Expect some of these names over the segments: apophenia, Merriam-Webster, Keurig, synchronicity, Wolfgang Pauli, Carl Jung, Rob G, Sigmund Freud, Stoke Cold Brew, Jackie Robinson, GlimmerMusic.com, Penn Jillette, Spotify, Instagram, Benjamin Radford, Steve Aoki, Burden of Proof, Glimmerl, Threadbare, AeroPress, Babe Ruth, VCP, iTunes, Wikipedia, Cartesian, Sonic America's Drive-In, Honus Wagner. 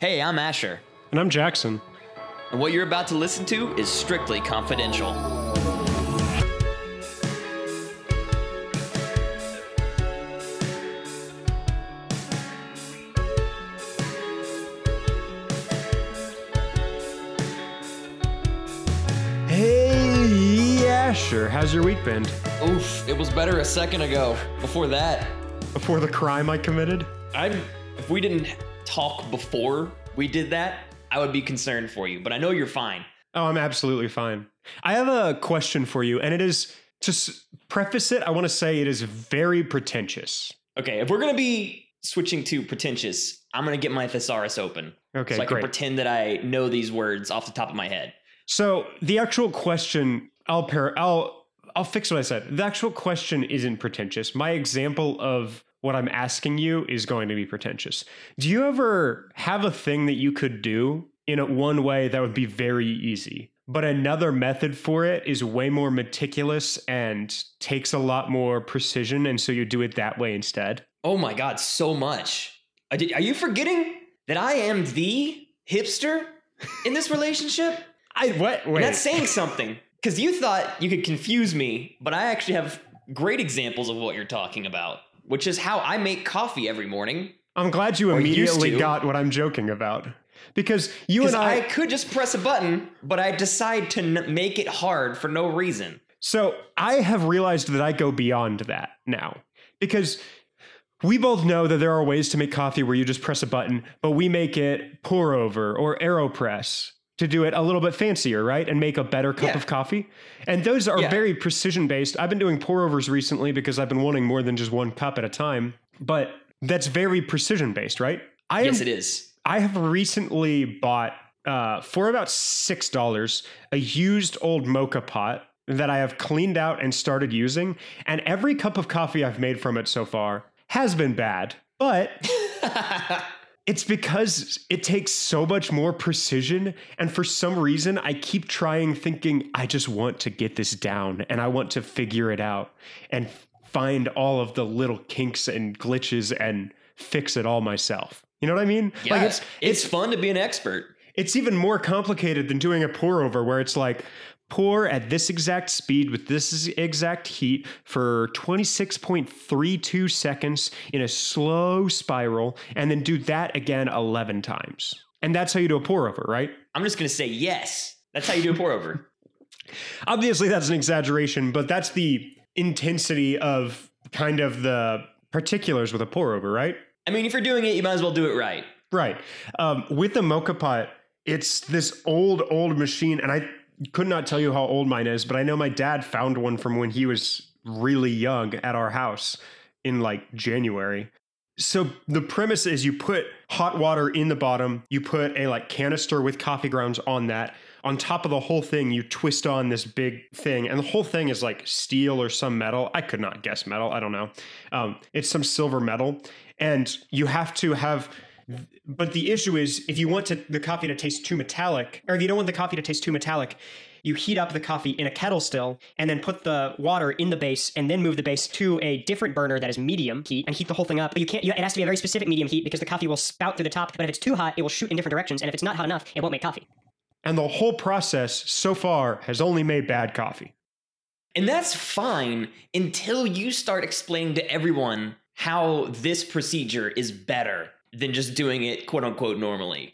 Hey, I'm Asher. And I'm Jackson. And what you're about to listen to is strictly confidential. Hey, Asher, how's your week been? Oof, it was better a second ago. Before that. Before the crime I committed? If we didn't talk before we did that, I would be concerned for you, but I know you're fine. Oh, I'm absolutely fine. I have a question for you, and it is, to preface it, I want to say it is very pretentious. Okay, if we're going to be switching to pretentious, I'm going to get my thesaurus open. Okay, so I can pretend that I know these words off the top of my head. So the actual question, I'll fix what I said. The actual question isn't pretentious. My example of what I'm asking you is going to be pretentious. Do you ever have a thing that you could do in one way that would be very easy, but another method for it is way more meticulous and takes a lot more precision, and so you do it that way instead? Oh my God, so much. Are you forgetting that I am the hipster in this relationship? What? Wait. And that's saying something, because you thought you could confuse me, but I actually have great examples of what you're talking about, which is how I make coffee every morning. I'm glad you immediately got what I'm joking about. Because you and I could just press a button, but I decide to make it hard for no reason. So I have realized that I go beyond that now. Because we both know that there are ways to make coffee where you just press a button, but we make it pour over or AeroPress to do it a little bit fancier, right? And make a better cup of coffee. And those are very precision based. I've been doing pour overs recently because I've been wanting more than just one cup at a time, but that's very precision based, right? Yes, it is. I have recently bought for about $6, a used old mocha pot that I have cleaned out and started using. And every cup of coffee I've made from it so far has been bad, but it's because it takes so much more precision, and for some reason, I keep thinking, I just want to get this down, and I want to figure it out, and find all of the little kinks and glitches, and fix it all myself. You know what I mean? Yeah, like it's fun to be an expert. It's even more complicated than doing a pour-over, where it's like, pour at this exact speed with this exact heat for 26.32 seconds in a slow spiral, and then do that again 11 times. And that's how you do a pour over, right? I'm just going to say yes. That's how you do a pour over. Obviously, that's an exaggeration, but that's the intensity of kind of the particulars with a pour over, right? I mean, if you're doing it, you might as well do it right. Right. With the mocha pot, it's this old machine, and I could not tell you how old mine is, but I know my dad found one from when he was really young at our house in like January. So the premise is you put hot water in the bottom, you put a like canister with coffee grounds on that. On top of the whole thing, you twist on this big thing, and the whole thing is like steel or some metal. I could not guess metal. I don't know. It's some silver metal, and you have to have... But the issue is, if you want the coffee to taste too metallic, or if you don't want the coffee to taste too metallic, you heat up the coffee in a kettle still, and then put the water in the base, and then move the base to a different burner that is medium heat, and heat the whole thing up. But it has to be a very specific medium heat, because the coffee will spout through the top, but if it's too hot, it will shoot in different directions, and if it's not hot enough, it won't make coffee. And the whole process so far has only made bad coffee. And that's fine until you start explaining to everyone how this procedure is better than just doing it, quote unquote, normally.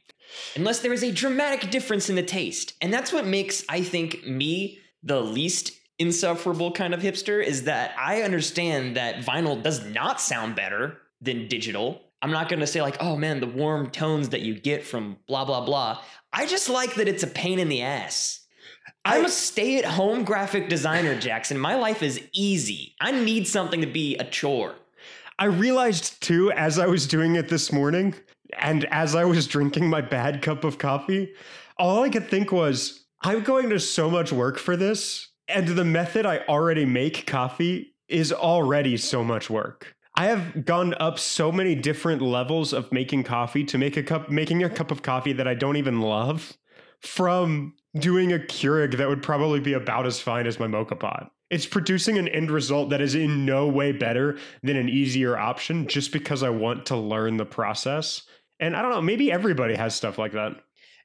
Unless there is a dramatic difference in the taste. And that's what makes, I think, me the least insufferable kind of hipster, is that I understand that vinyl does not sound better than digital. I'm not going to say like, oh man, the warm tones that you get from blah, blah, blah. I just like that it's a pain in the ass. I'm a stay-at-home graphic designer, Jackson. My life is easy. I need something to be a chore. I realized, too, as I was doing it this morning, and as I was drinking my bad cup of coffee, all I could think was, I'm going to so much work for this, and the method I already make coffee is already so much work. I have gone up so many different levels of making coffee to making a cup of coffee that I don't even love, from doing a Keurig that would probably be about as fine as my mocha pot. It's producing an end result that is in no way better than an easier option just because I want to learn the process. And I don't know, maybe everybody has stuff like that.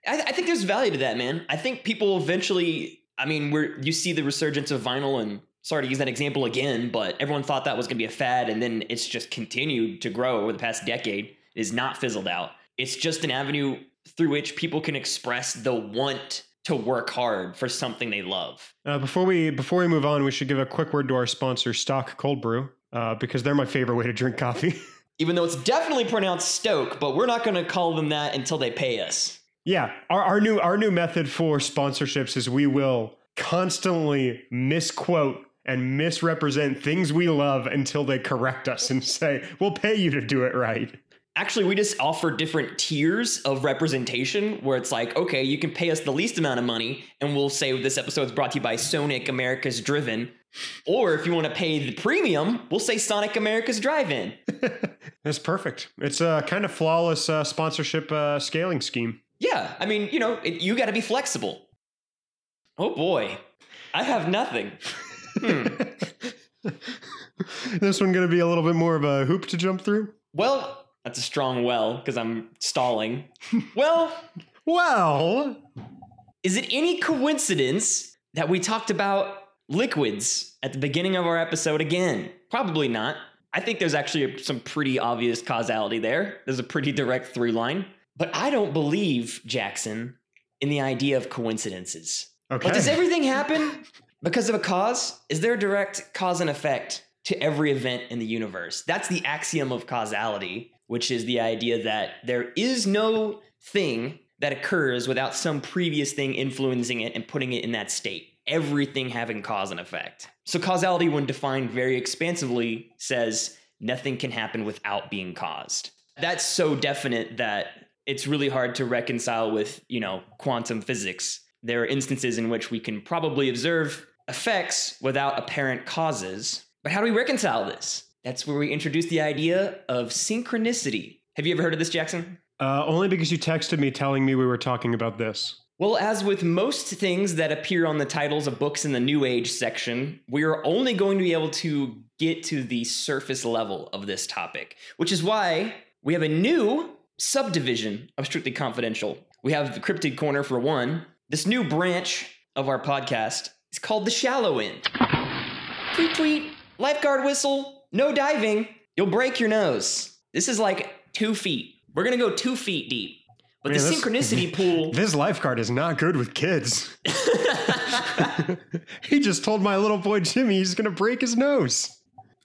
I think there's value to that, man. I think people eventually, I mean, you see the resurgence of vinyl, and sorry to use that example again, but everyone thought that was going to be a fad, and then it's just continued to grow over the past decade. It is not fizzled out. It's just an avenue through which people can express the want to work hard for something they love. Before we move on, we should give a quick word to our sponsor, Stoke Cold Brew, because they're my favorite way to drink coffee. Even though it's definitely pronounced Stoke, but we're not going to call them that until they pay us. Yeah, our new method for sponsorships is we will constantly misquote and misrepresent things we love until they correct us and say, we'll pay you to do it right. Actually, we just offer different tiers of representation where it's like, okay, you can pay us the least amount of money and we'll say this episode is brought to you by Sonic America's Drive-In. Or if you want to pay the premium, we'll say Sonic America's Drive-In. That's perfect. It's a kind of flawless sponsorship scaling scheme. Yeah. I mean, you know, you got to be flexible. Oh boy. I have nothing. This one going to be a little bit more of a hoop to jump through? Well... That's a strong well, because I'm stalling. Well, is it any coincidence that we talked about liquids at the beginning of our episode again? Probably not. I think there's actually some pretty obvious causality there. There's a pretty direct through line. But I don't believe, Jackson, in the idea of coincidences. Okay. But does everything happen because of a cause? Is there a direct cause and effect to every event in the universe? That's the axiom of causality, which is the idea that there is no thing that occurs without some previous thing influencing it and putting it in that state. Everything having cause and effect. So causality, when defined very expansively, says nothing can happen without being caused. That's so definite that it's really hard to reconcile with, you know, quantum physics. There are instances in which we can probably observe effects without apparent causes. But how do we reconcile this? That's where we introduce the idea of synchronicity. Have you ever heard of this, Jackson? Only because you texted me telling me we were talking about this. Well, as with most things that appear on the titles of books in the New Age section, we are only going to be able to get to the surface level of this topic, which is why we have a new subdivision of Strictly Confidential. We have the Cryptid Corner for one. This new branch of our podcast is called The Shallow End. Tweet, tweet, lifeguard whistle. No diving. You'll break your nose. This is like 2 feet. We're going to go 2 feet deep. But man, the synchronicity pool... This lifeguard is not good with kids. He just told my little boy Jimmy he's going to break his nose.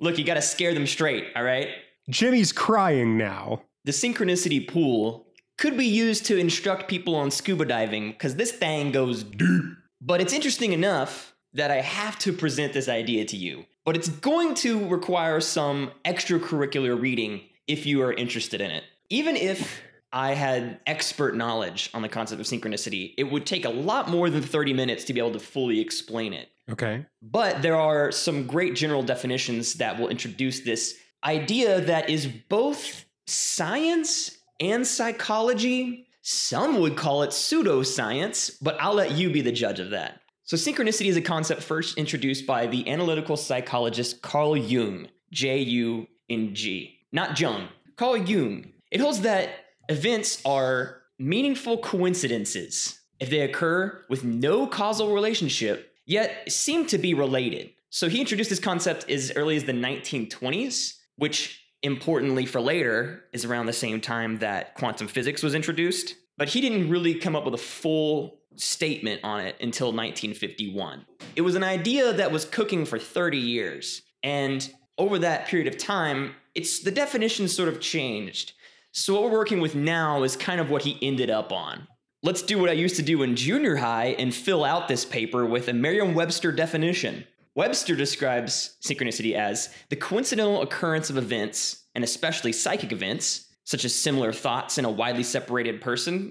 Look, you got to scare them straight, all right? Jimmy's crying now. The synchronicity pool could be used to instruct people on scuba diving because this thing goes deep. But it's interesting enough that I have to present this idea to you. But it's going to require some extracurricular reading if you are interested in it. Even if I had expert knowledge on the concept of synchronicity, it would take a lot more than 30 minutes to be able to fully explain it. Okay. But there are some great general definitions that will introduce this idea that is both science and psychology. Some would call it pseudoscience, but I'll let you be the judge of that. So synchronicity is a concept first introduced by the analytical psychologist Carl Jung, J-U-N-G, not Jung, Carl Jung. It holds that events are meaningful coincidences if they occur with no causal relationship, yet seem to be related. So he introduced this concept as early as the 1920s, which importantly for later is around the same time that quantum physics was introduced. But he didn't really come up with a full statement on it until 1951. It was an idea that was cooking for 30 years. And over that period of time, the definition sort of changed. So what we're working with now is kind of what he ended up on. Let's do what I used to do in junior high and fill out this paper with a Merriam-Webster definition. Webster describes synchronicity as the coincidental occurrence of events, and especially psychic events, such as similar thoughts in a widely separated persons,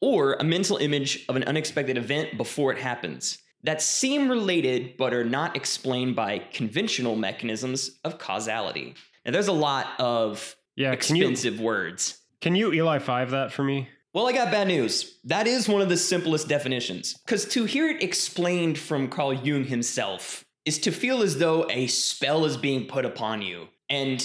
or a mental image of an unexpected event before it happens, that seem related but are not explained by conventional mechanisms of causality. Now, there's a lot of expensive words. Can you Eli 5 that for me? Well, I got bad news. That is one of the simplest definitions, because to hear it explained from Carl Jung himself is to feel as though a spell is being put upon you. And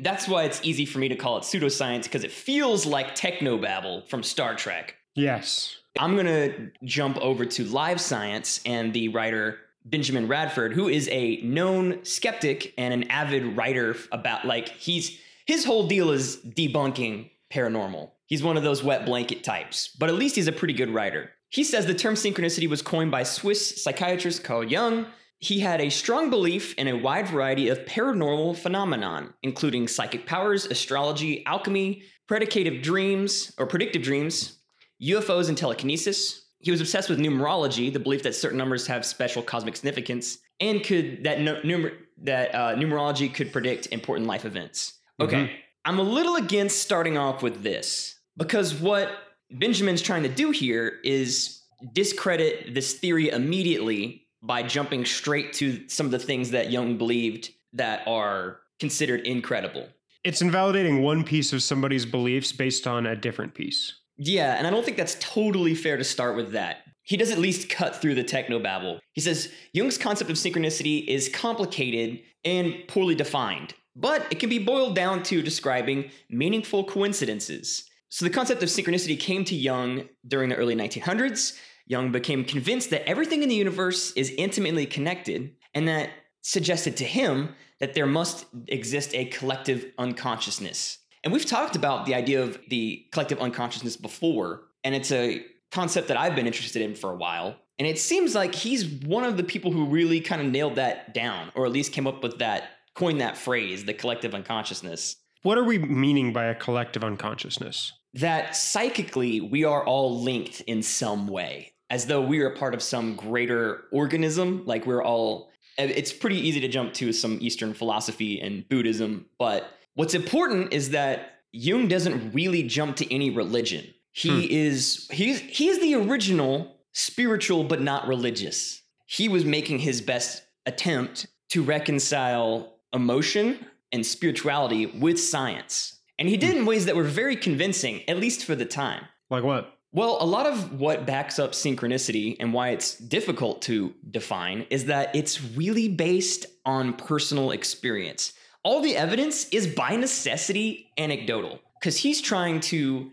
That's why it's easy for me to call it pseudoscience, because it feels like technobabble from Star Trek. Yes. I'm going to jump over to live science and the writer Benjamin Radford, who is a known skeptic and an avid writer about, like, his whole deal is debunking paranormal. He's one of those wet blanket types, but at least he's a pretty good writer. He says the term synchronicity was coined by Swiss psychiatrist Carl Jung. He had a strong belief in a wide variety of paranormal phenomenon, including psychic powers, astrology, alchemy, predictive dreams, UFOs, and telekinesis. He was obsessed with numerology, the belief that certain numbers have special cosmic significance, and numerology could predict important life events. Okay, mm-hmm. I'm a little against starting off with this, because what Benjamin's trying to do here is discredit this theory immediately by jumping straight to some of the things that Jung believed that are considered incredible. It's invalidating one piece of somebody's beliefs based on a different piece. Yeah, and I don't think that's totally fair to start with that. He does at least cut through the technobabble. He says, Jung's concept of synchronicity is complicated and poorly defined, but it can be boiled down to describing meaningful coincidences. So the concept of synchronicity came to Jung during the early 1900s. Jung became convinced that everything in the universe is intimately connected, and that suggested to him that there must exist a collective unconsciousness. And we've talked about the idea of the collective unconsciousness before, and it's a concept that I've been interested in for a while. And it seems like he's one of the people who really kind of nailed that down, or at least came up with that, coined that phrase, the collective unconsciousness. What are we meaning by a collective unconsciousness? That psychically, we are all linked in some way, as though we are a part of some greater organism. Like we're all, it's pretty easy to jump to some Eastern philosophy and Buddhism. But what's important is that Jung doesn't really jump to any religion. He is the original spiritual, but not religious. He was making his best attempt to reconcile emotion and spirituality with science. And he did in ways that were very convincing, at least for the time. Like what? Well, a lot of what backs up synchronicity and why it's difficult to define is that it's really based on personal experience. All the evidence is by necessity anecdotal, because he's trying to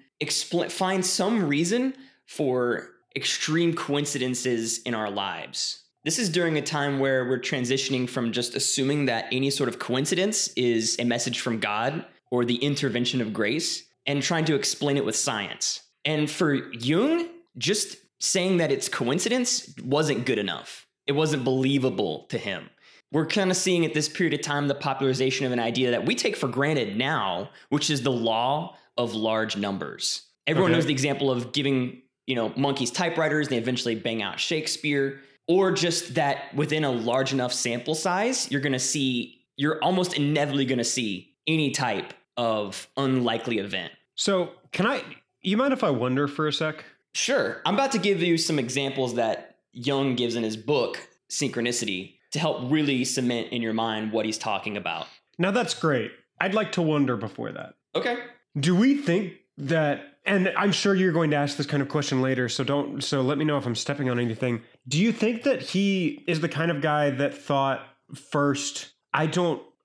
find some reason for extreme coincidences in our lives. This is during a time where we're transitioning from just assuming that any sort of coincidence is a message from God or the intervention of grace, and trying to explain it with science. And for Jung, just saying that it's coincidence wasn't good enough. It wasn't believable to him. We're kind of seeing at this period of time the popularization of an idea that we take for granted now, which is the law of large numbers. Everyone knows the example of giving, monkeys typewriters, and they eventually bang out Shakespeare, or just that within a large enough sample size, you're almost inevitably going to see any type of unlikely event. So you mind if I wonder for a sec? Sure. I'm about to give you some examples that Jung gives in his book, Synchronicity, to help really cement in your mind what he's talking about. Now that's great. I'd like to wonder before that. Okay. Do we think that, and I'm sure you're going to ask this kind of question later, so let me know if I'm stepping on anything. Do you think that he is the kind of guy that thought first,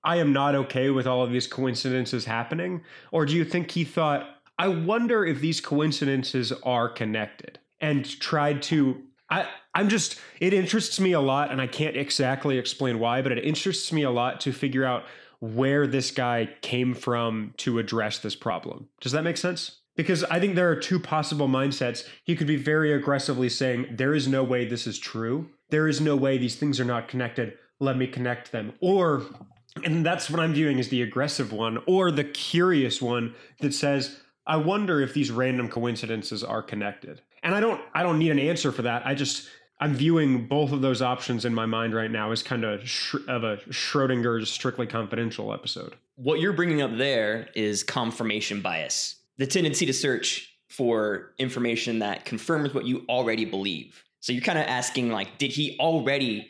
I am not okay with all of these coincidences happening? Or do you think he thought, I wonder if these coincidences are connected, and tried to, it interests me a lot, and I can't exactly explain why, but it interests me a lot to figure out where this guy came from to address this problem. Does that make sense? Because I think there are two possible mindsets. He could be very aggressively saying, there is no way this is true. There is no way these things are not connected. Let me connect them. Or... and that's what I'm viewing as the aggressive one, or the curious one that says, I wonder if these random coincidences are connected. And I don't need an answer for that. I'm viewing both of those options in my mind right now as kind of a Schrodinger's Strictly Confidential episode. What you're bringing up there is confirmation bias, the tendency to search for information that confirms what you already believe. So you're kind of asking, like, was he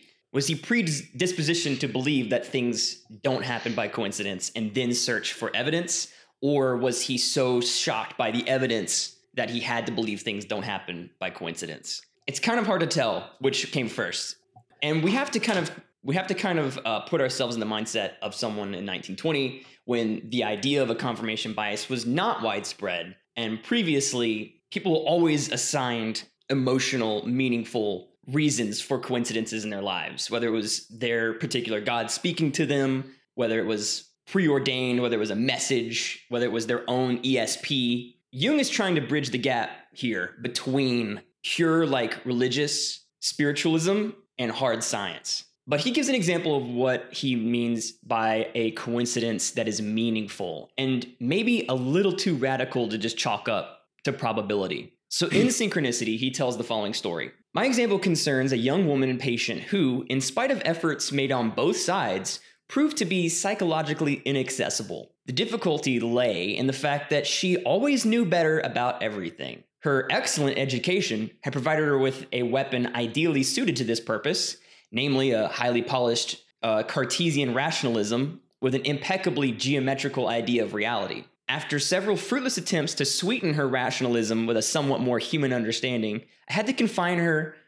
predispositioned to believe that things don't happen by coincidence and then search for evidence? Or was he so shocked by the evidence that he had to believe things don't happen by coincidence? It's kind of hard to tell which came first. And we have to kind of we have to kind of put ourselves in the mindset of someone in 1920 when the idea of a confirmation bias was not widespread. And previously, people always assigned emotional, meaningful reasons for coincidences in their lives, whether it was their particular God speaking to them, whether it was preordained, whether it was a message, whether it was their own ESP. Jung is trying to bridge the gap here between pure, like, religious spiritualism and hard science. But he gives an example of what he means by a coincidence that is meaningful and maybe a little too radical to just chalk up to probability. So in Synchronicity, he tells the following story. My example concerns a young woman and patient who, in spite of efforts made on both sides, proved to be psychologically inaccessible. The difficulty lay in the fact that she always knew better about everything. Her excellent education had provided her with a weapon ideally suited to this purpose, namely a highly polished Cartesian rationalism with an impeccably geometrical idea of reality. After several fruitless attempts to sweeten her rationalism with a somewhat more human understanding, I had to confine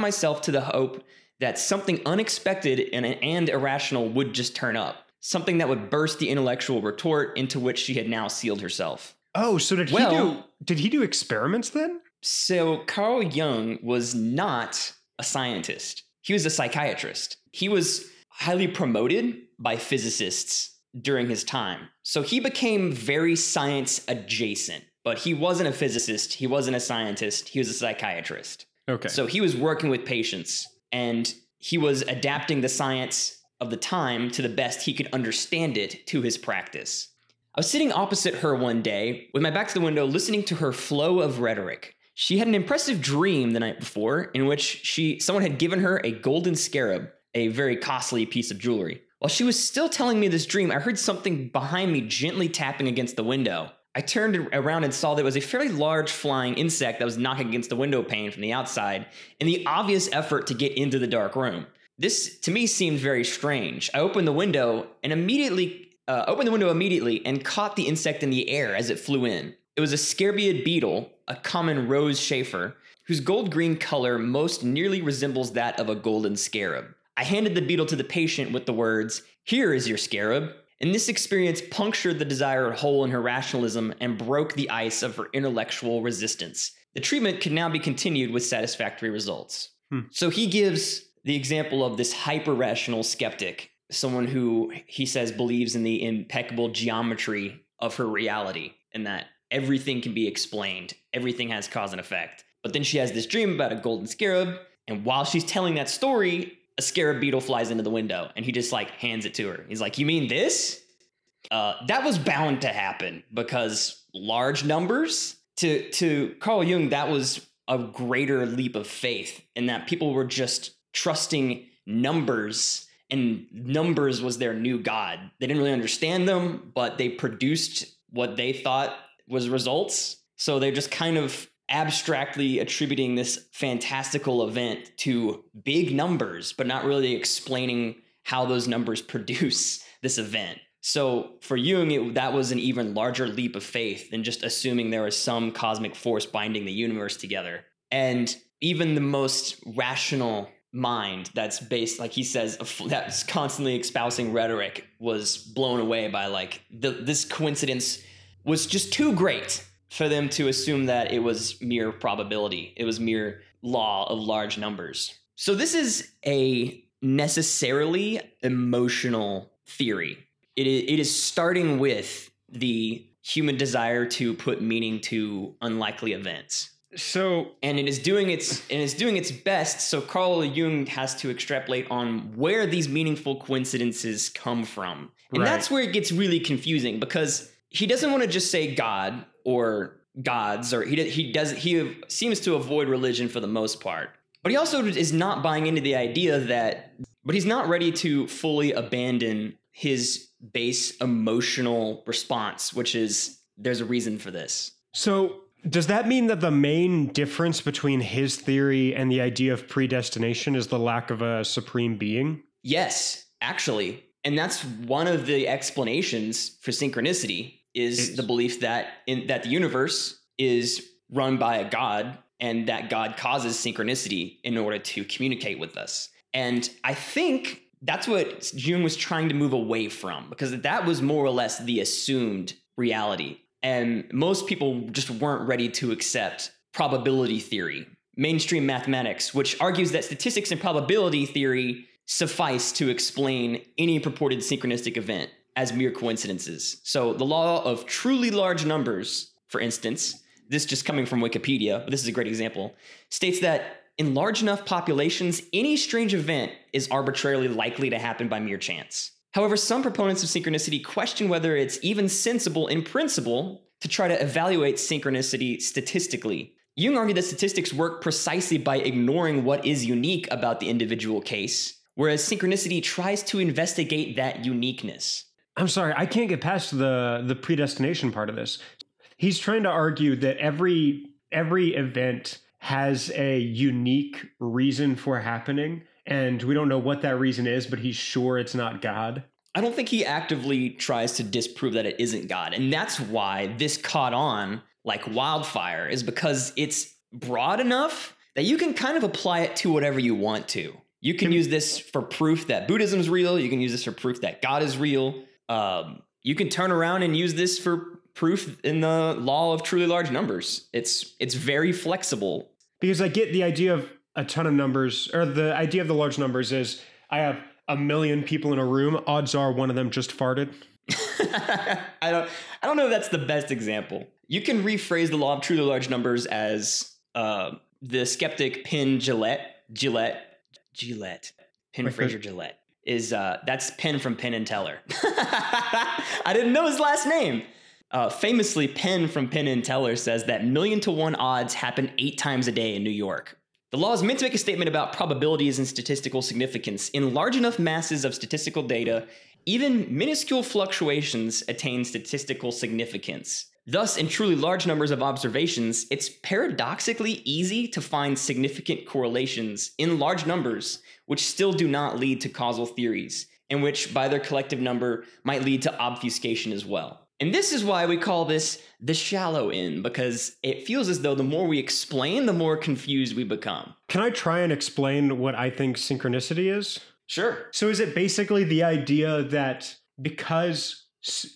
myself to the hope that something unexpected and irrational would just turn up, something that would burst the intellectual retort into which she had now sealed herself. Oh, so did he do experiments then? So Carl Jung was not a scientist. He was a psychiatrist. He was highly promoted by physicists during his time. So he became very science adjacent, but he wasn't a physicist. He wasn't a scientist. He was a psychiatrist. Okay. So he was working with patients and he was adapting the science of the time to the best he could understand it to his practice. I was sitting opposite her one day with my back to the window, listening to her flow of rhetoric. She had an impressive dream the night before in which someone had given her a golden scarab, a very costly piece of jewelry. While she was still telling me this dream, I heard something behind me gently tapping against the window. I turned around and saw there was a fairly large flying insect that was knocking against the window pane from the outside in the obvious effort to get into the dark room. This, to me, seemed very strange. I opened the window and immediately caught the insect in the air as it flew in. It was a scarabid beetle, a common rose chafer, whose gold-green color most nearly resembles that of a golden scarab. I handed the beetle to the patient with the words, "Here is your scarab." And this experience punctured the desired hole in her rationalism and broke the ice of her intellectual resistance. The treatment could now be continued with satisfactory results. So he gives the example of this hyper-rational skeptic, someone who, he says, believes in the impeccable geometry of her reality and that everything can be explained. Everything has cause and effect. But then she has this dream about a golden scarab. And while she's telling that story, a scarab beetle flies into the window and he just like hands it to her. He's like, "You mean this?" That was bound to happen because large numbers to Carl Jung, that was a greater leap of faith in that people were just trusting numbers and numbers was their new God. They didn't really understand them, but they produced what they thought was results. So they're just kind of abstractly attributing this fantastical event to big numbers, but not really explaining how those numbers produce this event. So for Jung, that was an even larger leap of faith than just assuming there was some cosmic force binding the universe together. And even the most rational mind that's based, like he says, that's constantly espousing rhetoric was blown away by like this coincidence was just too great for them to assume that it was mere probability. It was mere law of large numbers. So this is a necessarily emotional theory. It is starting with the human desire to put meaning to unlikely events. And it is doing its best. So Carl Jung has to extrapolate on where these meaningful coincidences come from. And That's where it gets really confusing because he doesn't want to just say God or gods, or he seems to avoid religion for the most part. But he also is not buying into the idea that, but he's not ready to fully abandon his base emotional response, which is there's a reason for this. So does that mean that the main difference between his theory and the idea of predestination is the lack of a supreme being? Yes, actually. And that's one of the explanations for synchronicity. Is the belief that the universe is run by a God and that God causes synchronicity in order to communicate with us. And I think that's what Jung was trying to move away from, because that was more or less the assumed reality. And most people just weren't ready to accept probability theory, mainstream mathematics, which argues that statistics and probability theory suffice to explain any purported synchronistic event as mere coincidences. So the law of truly large numbers, for instance, this just coming from Wikipedia, but this is a great example, states that in large enough populations, any strange event is arbitrarily likely to happen by mere chance. However, some proponents of synchronicity question whether it's even sensible in principle to try to evaluate synchronicity statistically. Jung argued that statistics work precisely by ignoring what is unique about the individual case, whereas synchronicity tries to investigate that uniqueness. I'm sorry, I can't get past the predestination part of this. He's trying to argue that every event has a unique reason for happening, and we don't know what that reason is, but he's sure it's not God. I don't think he actively tries to disprove that it isn't God, and that's why this caught on like wildfire, is because it's broad enough that you can kind of apply it to whatever you want to. You can use this for proof that Buddhism's real. You can use this for proof that God is real. You can turn around and use this for proof in the law of truly large numbers. It's very flexible. Because I get the idea of a ton of numbers, or the idea of the large numbers is I have 1 million people in a room. Odds are one of them just farted. I don't know if that's the best example. You can rephrase the law of truly large numbers as the skeptic Penn Jillette is that's Penn from Penn and Teller. I didn't know his last name. Famously, Penn from Penn and Teller says that 1,000,000 to 1 odds happen 8 times a day in New York. The law is meant to make a statement about probabilities and statistical significance. In large enough masses of statistical data, even minuscule fluctuations attain statistical significance. Thus, in truly large numbers of observations, it's paradoxically easy to find significant correlations in large numbers, which still do not lead to causal theories, and which, by their collective number, might lead to obfuscation as well. And this is why we call this the shallow end, because it feels as though the more we explain, the more confused we become. Can I try and explain what I think synchronicity is? Sure. So is it basically the idea that because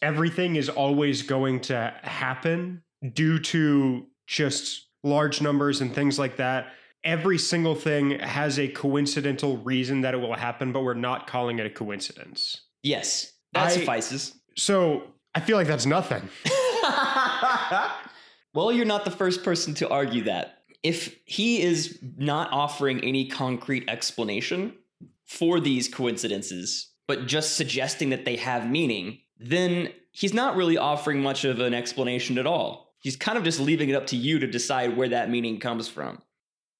everything is always going to happen due to just large numbers and things like that, every single thing has a coincidental reason that it will happen, but we're not calling it a coincidence? Yes, that suffices. So I feel like that's nothing. Well, you're not the first person to argue that. If he is not offering any concrete explanation for these coincidences, but just suggesting that they have meaning, then he's not really offering much of an explanation at all. He's kind of just leaving it up to you to decide where that meaning comes from.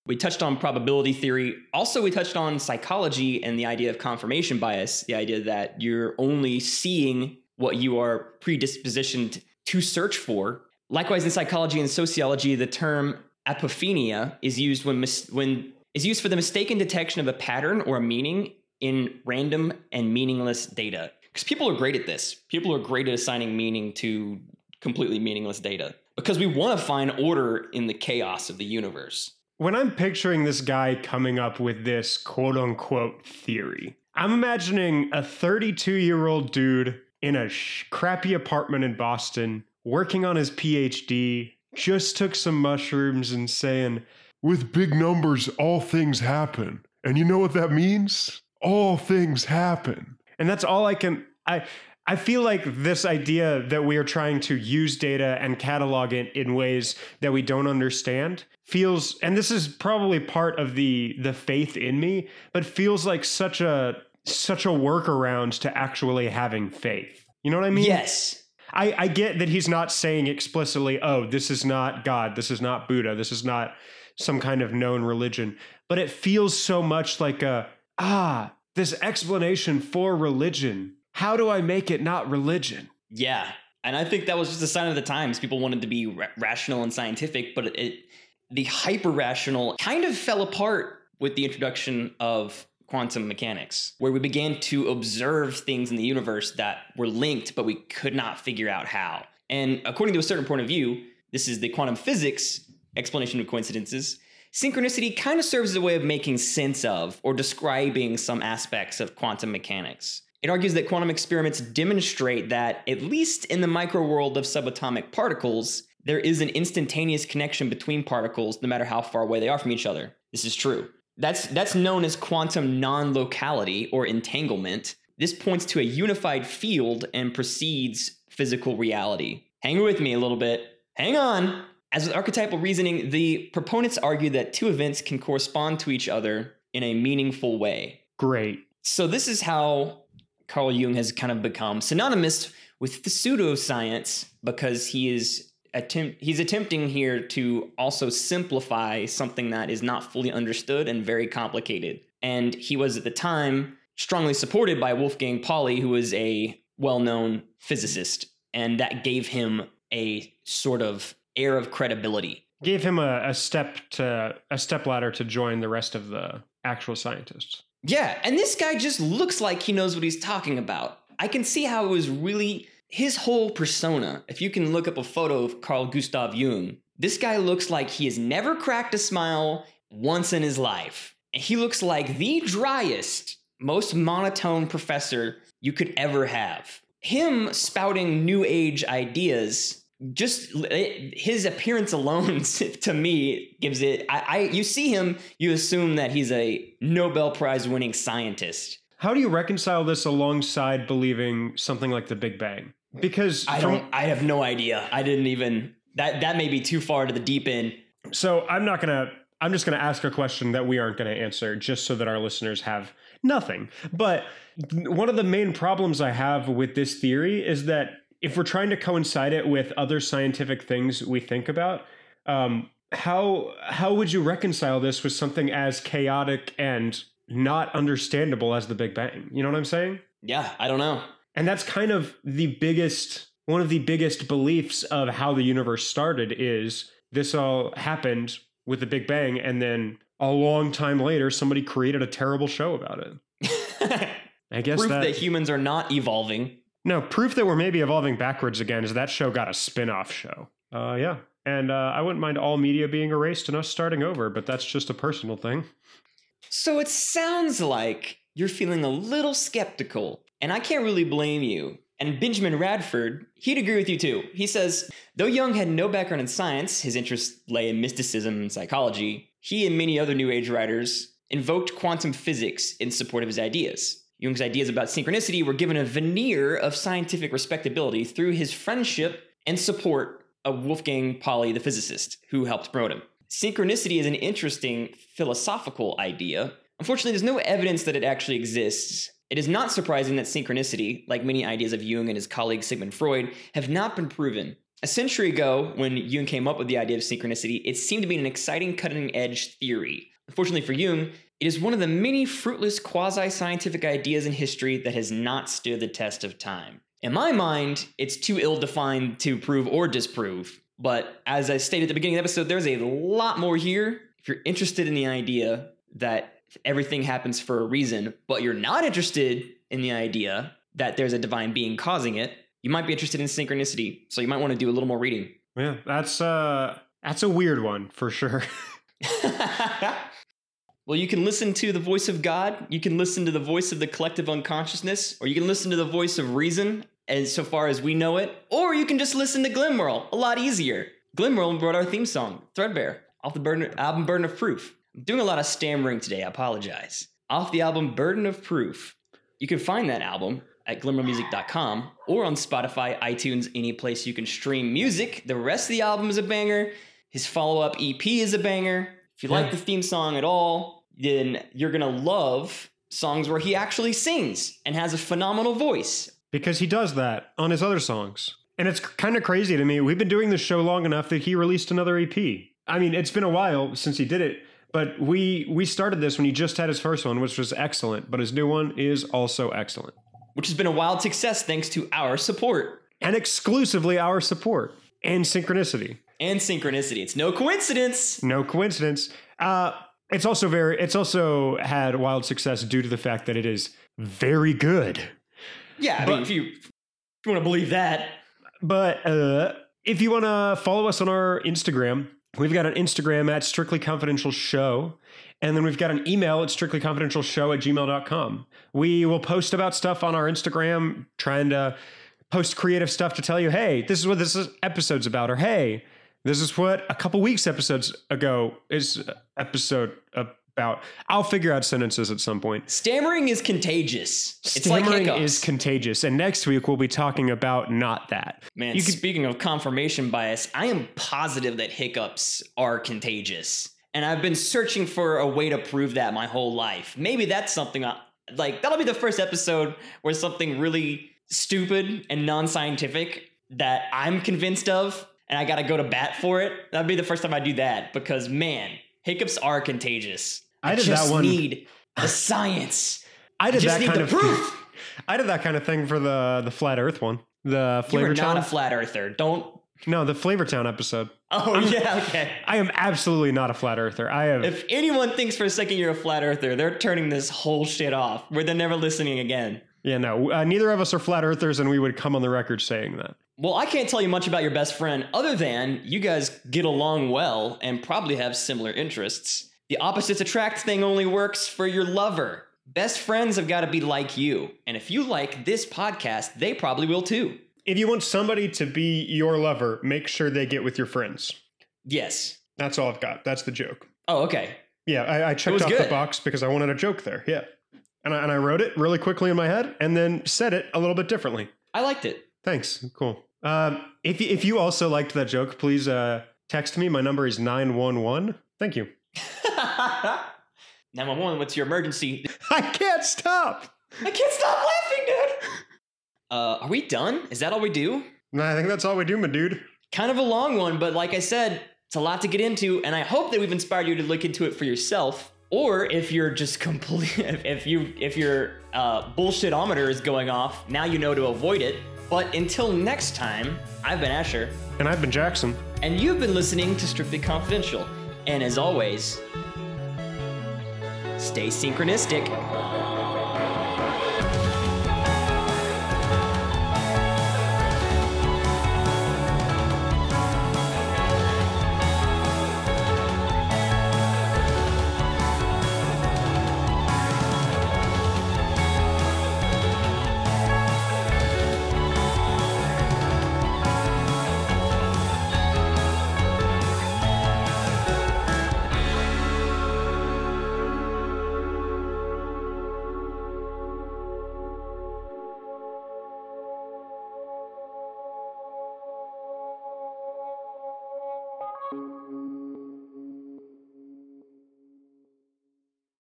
We touched on probability theory. Also, we touched on psychology and the idea of confirmation bias, the idea that you're only seeing what you are predispositioned to search for. Likewise, in psychology and sociology, the term apophenia is used when for the mistaken detection of a pattern or a meaning in random and meaningless data. Because people are great at this. People are great at assigning meaning to completely meaningless data because we want to find order in the chaos of the universe. When I'm picturing this guy coming up with this quote-unquote theory, I'm imagining a 32-year-old dude in a crappy apartment in Boston, working on his PhD, just took some mushrooms and saying, with big numbers, all things happen. And you know what that means? All things happen. And that's all I feel like this idea that we are trying to use data and catalog it in ways that we don't understand feels, and this is probably part of the faith in me, but feels like such a workaround to actually having faith. You know what I mean? Yes. I get that he's not saying explicitly, oh, this is not God, this is not Buddha, this is not some kind of known religion. But it feels so much like this explanation for religion. How do I make it not religion? Yeah. And I think that was just a sign of the times. People wanted to be rational and scientific, but the hyper-rational kind of fell apart with the introduction of quantum mechanics, where we began to observe things in the universe that were linked, but we could not figure out how. And according to a certain point of view, this is the quantum physics explanation of coincidences, synchronicity kind of serves as a way of making sense of or describing some aspects of quantum mechanics. It argues that quantum experiments demonstrate that, at least in the microworld of subatomic particles, there is an instantaneous connection between particles no matter how far away they are from each other. This is true. That's known as quantum non-locality or entanglement. This points to a unified field and precedes physical reality. Hang with me a little bit. Hang on. As with archetypal reasoning, the proponents argue that two events can correspond to each other in a meaningful way. Great. So this is how Carl Jung has kind of become synonymous with the pseudoscience, because he's attempting here to also simplify something that is not fully understood and very complicated. And he was at the time strongly supported by Wolfgang Pauli, who was a well-known physicist, and that gave him a sort of air of credibility. Gave him a step ladder to join the rest of the actual scientists. Yeah, and this guy just looks like he knows what he's talking about. I can see how it was really his whole persona. If you can look up a photo of Carl Gustav Jung, this guy looks like he has never cracked a smile once in his life. And he looks like the driest, most monotone professor you could ever have. Him spouting new age ideas, just his appearance alone to me gives it, you see him, you assume that he's a Nobel Prize winning scientist. How do you reconcile this alongside believing something like the Big Bang? Because I have no idea. I didn't even, that may be too far to the deep end. So I'm just going to ask a question that we aren't going to answer just so that our listeners have nothing. But one of the main problems I have with this theory is that if we're trying to coincide it with other scientific things we think about, how would you reconcile this with something as chaotic and not understandable as the Big Bang? You know what I'm saying? Yeah, I don't know. And that's kind of one of the biggest beliefs of how the universe started is this all happened with the Big Bang, and then a long time later, somebody created a terrible show about it. I guess proof that humans are not evolving. No, proof that we're maybe evolving backwards again is that show got a spin-off show. Yeah. And I wouldn't mind all media being erased and us starting over, but that's just a personal thing. So it sounds like you're feeling a little skeptical, and I can't really blame you. And Benjamin Radford, he'd agree with you too. He says, though Jung had no background in science, his interests lay in mysticism and psychology, he and many other New Age writers invoked quantum physics in support of his ideas. Jung's ideas about synchronicity were given a veneer of scientific respectability through his friendship and support of Wolfgang Pauli, the physicist, who helped promote him. Synchronicity is an interesting philosophical idea. Unfortunately, there's no evidence that it actually exists. It is not surprising that synchronicity, like many ideas of Jung and his colleague Sigmund Freud, have not been proven. A century ago, when Jung came up with the idea of synchronicity, it seemed to be an exciting cutting-edge theory. Unfortunately for Jung, it is one of the many fruitless quasi-scientific ideas in history that has not stood the test of time. In my mind, it's too ill-defined to prove or disprove. But as I stated at the beginning of the episode, there's a lot more here. If you're interested in the idea that everything happens for a reason, but you're not interested in the idea that there's a divine being causing it, you might be interested in synchronicity. So you might want to do a little more reading. Yeah, that's a weird one for sure. Well, you can listen to the voice of God, you can listen to the voice of the collective unconsciousness, or you can listen to the voice of reason, as so far as we know it, or you can just listen to Glimmerl, a lot easier. Glimmerl wrote our theme song, Threadbare, off the album Burden of Proof. I'm doing a lot of stammering today, I apologize. Off the album Burden of Proof. You can find that album at GlimmerMusic.com or on Spotify, iTunes, any place you can stream music. The rest of the album is a banger. His follow-up EP is a banger. If you like the theme song at all, then you're going to love songs where he actually sings and has a phenomenal voice. Because he does that on his other songs. And it's kind of crazy to me. We've been doing this show long enough that he released another EP. I mean, it's been a while since he did it, but we started this when he just had his first one, which was excellent. But his new one is also excellent. Which has been a wild success thanks to our support. And exclusively our support. And synchronicity. And synchronicity. It's no coincidence. No coincidence. It's also had wild success due to the fact that it is very good. Yeah, I mean, if you want to believe that. But if you want to follow us on our Instagram, We've got an Instagram at Strictly Confidential Show. And then we've got an email at strictlyconfidentialshow@gmail.com. We will post about stuff on our Instagram, trying to post creative stuff to tell you, hey, this is what this episode's about. Or, hey, this is what a couple weeks episodes ago is episode about. I'll figure out sentences at some point. Stammering is contagious. Stammering is contagious. And next week we'll be talking about not that. Man, speaking of confirmation bias, I am positive that hiccups are contagious. And I've been searching for a way to prove that my whole life. Maybe that's something that'll be the first episode where something really stupid and non-scientific that I'm convinced of, and I got to go to bat for it. That'd be the first time I do that, because man, hiccups are contagious. I just need the science. I just need the proof. I did that kind of thing for the flat Earth one. The Flavor Town. You're not a flat earther. No, the Flavor Town episode. Oh, yeah, okay. I am absolutely not a flat earther. If anyone thinks for a second you're a flat earther, they're turning this whole shit off. They're never listening again. Yeah, no, neither of us are flat earthers, and we would come on the record saying that. Well, I can't tell you much about your best friend other than you guys get along well and probably have similar interests. The opposites attract thing only works for your lover. Best friends have got to be like you. And if you like this podcast, they probably will too. If you want somebody to be your lover, make sure they get with your friends. Yes. That's all I've got. That's the joke. Oh, okay. Yeah, I checked off the box because I wanted a joke there. Yeah. And I wrote it really quickly in my head and then said it a little bit differently. I liked it. Thanks. Cool. If you also liked that joke, please text me. My number is 911. Thank you. 911, what's your emergency? I can't stop laughing, dude. Are we done? Is that all we do? No, I think that's all we do, my dude. Kind of a long one, but like I said, it's a lot to get into, and I hope that we've inspired you to look into it for yourself. Or if you're just if your bullshitometer is going off, now you know to avoid it. But until next time, I've been Asher. And I've been Jackson. And you've been listening to Strictly Confidential. And as always, stay synchronistic.